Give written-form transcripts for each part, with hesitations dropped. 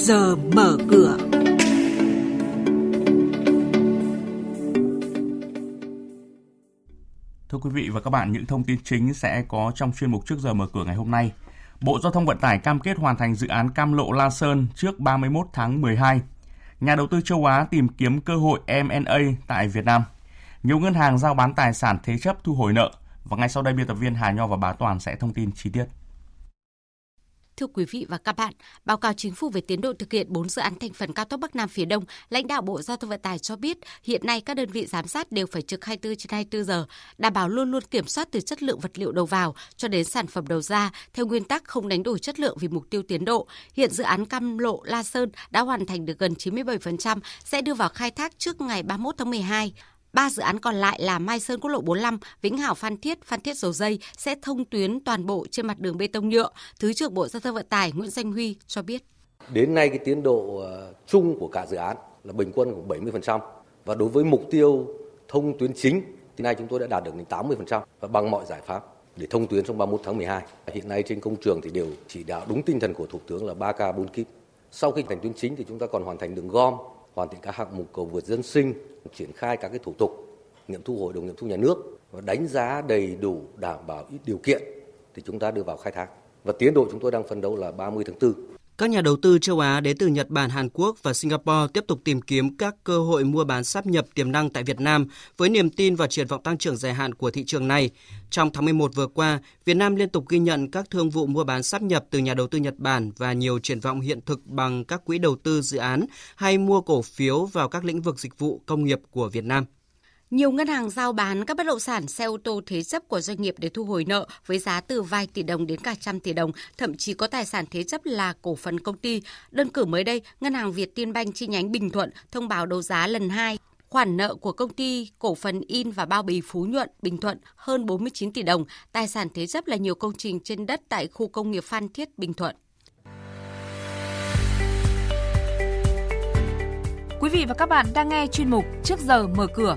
giờ mở cửa. Thưa quý vị và các bạn, những thông tin chính sẽ có trong chuyên mục Trước giờ mở cửa ngày hôm nay. Bộ Giao thông Vận tải cam kết hoàn thành dự án Cam Lộ La Sơn trước 31 tháng 12. Nhà đầu tư châu Á tìm kiếm cơ hội M&A tại Việt Nam. Nhiều ngân hàng giao bán tài sản thế chấp thu hồi nợ. Và ngay sau đây, biên tập viên Hà Nho và Bá Toàn sẽ thông tin chi tiết. Thưa quý vị và các bạn, báo cáo chính phủ về tiến độ thực hiện 4 dự án thành phần cao tốc Bắc Nam phía Đông, lãnh đạo Bộ Giao thông Vận tải cho biết hiện nay các đơn vị giám sát đều phải trực 24/24 giờ, đảm bảo luôn luôn kiểm soát từ chất lượng vật liệu đầu vào cho đến sản phẩm đầu ra, theo nguyên tắc không đánh đổi chất lượng vì mục tiêu tiến độ. Hiện dự án Cam Lộ La Sơn đã hoàn thành được gần 97%, sẽ đưa vào khai thác trước ngày 31 tháng 12. 3 dự án còn lại là Mai Sơn Quốc lộ 45, Vĩnh Hảo Phan Thiết Dầu Dây sẽ thông tuyến toàn bộ trên mặt đường bê tông nhựa. Thứ trưởng Bộ Giao thông Vận tải Nguyễn Danh Huy cho biết. Đến nay cái tiến độ chung của cả dự án là bình quân của 70%. Và đối với mục tiêu thông tuyến chính thì nay chúng tôi đã đạt được đến 80% và bằng mọi giải pháp để thông tuyến trong 31 tháng 12. Hiện nay trên công trường thì đều chỉ đạo đúng tinh thần của Thủ tướng là 3K 4 kíp. Sau khi thành tuyến chính thì chúng ta còn hoàn thành đường gom, hoàn thiện các hạng mục cầu vượt dân sinh, triển khai các cái thủ tục nghiệm thu hội đồng nghiệm thu nhà nước và đánh giá đầy đủ đảm bảo điều kiện thì chúng ta đưa vào khai thác. Và tiến độ chúng tôi đang phấn đấu là 30 tháng 4. Các nhà đầu tư châu Á đến từ Nhật Bản, Hàn Quốc và Singapore tiếp tục tìm kiếm các cơ hội mua bán sáp nhập tiềm năng tại Việt Nam với niềm tin và triển vọng tăng trưởng dài hạn của thị trường này. Trong tháng 11 vừa qua, Việt Nam liên tục ghi nhận các thương vụ mua bán sáp nhập từ nhà đầu tư Nhật Bản và nhiều triển vọng hiện thực bằng các quỹ đầu tư dự án hay mua cổ phiếu vào các lĩnh vực dịch vụ công nghiệp của Việt Nam. Nhiều ngân hàng giao bán các bất động sản xe ô tô thế chấp của doanh nghiệp để thu hồi nợ với giá từ vài tỷ đồng đến cả trăm tỷ đồng, thậm chí có tài sản thế chấp là cổ phần công ty. Đơn cử mới đây, Ngân hàng Vietinbank chi nhánh Bình Thuận thông báo đấu giá lần 2 khoản nợ của công ty cổ phần in và bao bì Phú Nhuận, Bình Thuận hơn 49 tỷ đồng. Tài sản thế chấp là nhiều công trình trên đất tại khu công nghiệp Phan Thiết, Bình Thuận. Quý vị và các bạn đang nghe chuyên mục Trước giờ mở cửa.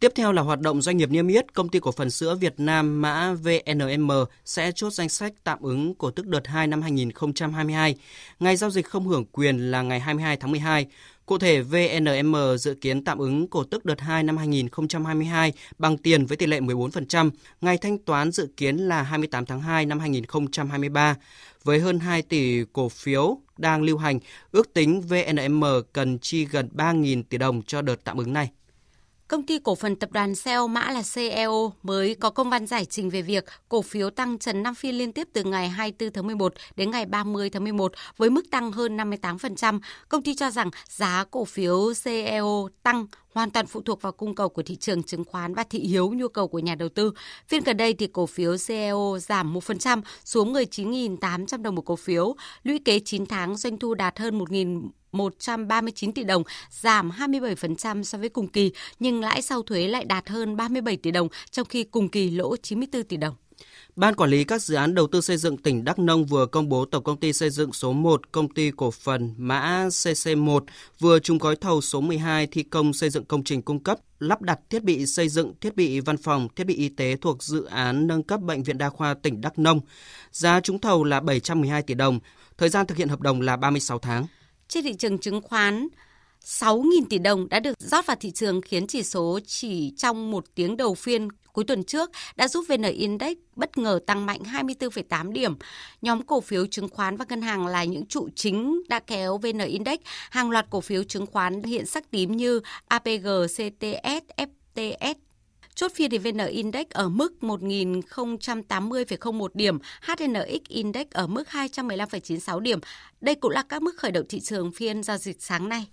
Tiếp theo là hoạt động doanh nghiệp niêm yết, Công ty Cổ phần Sữa Việt Nam mã VNM sẽ chốt danh sách tạm ứng cổ tức đợt 2 năm 2022. Ngày giao dịch không hưởng quyền là ngày 22 tháng 12. Cụ thể, VNM dự kiến tạm ứng cổ tức đợt 2 năm 2022 bằng tiền với tỷ lệ 14%, ngày thanh toán dự kiến là 28 tháng 2 năm 2023. Với hơn 2 tỷ cổ phiếu đang lưu hành, ước tính VNM cần chi gần 3.000 tỷ đồng cho đợt tạm ứng này. Công ty cổ phần tập đoàn CEO mã là CEO mới có công văn giải trình về việc cổ phiếu tăng trần 5 phiên liên tiếp từ ngày 24 tháng 11 đến ngày 30 tháng 11 với mức tăng hơn 58%. Công ty cho rằng giá cổ phiếu CEO tăng hoàn toàn phụ thuộc vào cung cầu của thị trường chứng khoán và thị hiếu nhu cầu của nhà đầu tư. Phiên gần đây thì cổ phiếu CEO giảm 1% xuống 19.800 đồng một cổ phiếu. Lũy kế 9 tháng doanh thu đạt hơn 1.139 tỷ đồng, giảm 27% so với cùng kỳ, nhưng lãi sau thuế lại đạt hơn 37 tỷ đồng, trong khi cùng kỳ lỗ 94 tỷ đồng. Ban Quản lý các dự án đầu tư xây dựng tỉnh Đắk Nông vừa công bố Tổng công ty xây dựng số 1, Công ty cổ phần mã CC1 vừa trúng gói thầu số 12 thi công xây dựng công trình cung cấp, lắp đặt thiết bị xây dựng, thiết bị văn phòng, thiết bị y tế thuộc dự án nâng cấp Bệnh viện Đa khoa tỉnh Đắk Nông. Giá trúng thầu là 712 tỷ đồng, thời gian thực hiện hợp đồng là 36 tháng. Trên thị trường chứng khoán, 6.000 tỷ đồng đã được rót vào thị trường khiến chỉ số chỉ trong một tiếng đầu phiên cuối tuần trước đã giúp VN Index bất ngờ tăng mạnh 24,8 điểm. Nhóm cổ phiếu chứng khoán và ngân hàng là những trụ chính đã kéo VN Index. Hàng loạt cổ phiếu chứng khoán hiện sắc tím như APG, CTS, FTS. Chốt phiên thì VN Index ở mức 1.080,01 điểm, HNX Index ở mức 215,96 điểm. Đây cũng là các mức khởi động thị trường phiên giao dịch sáng nay.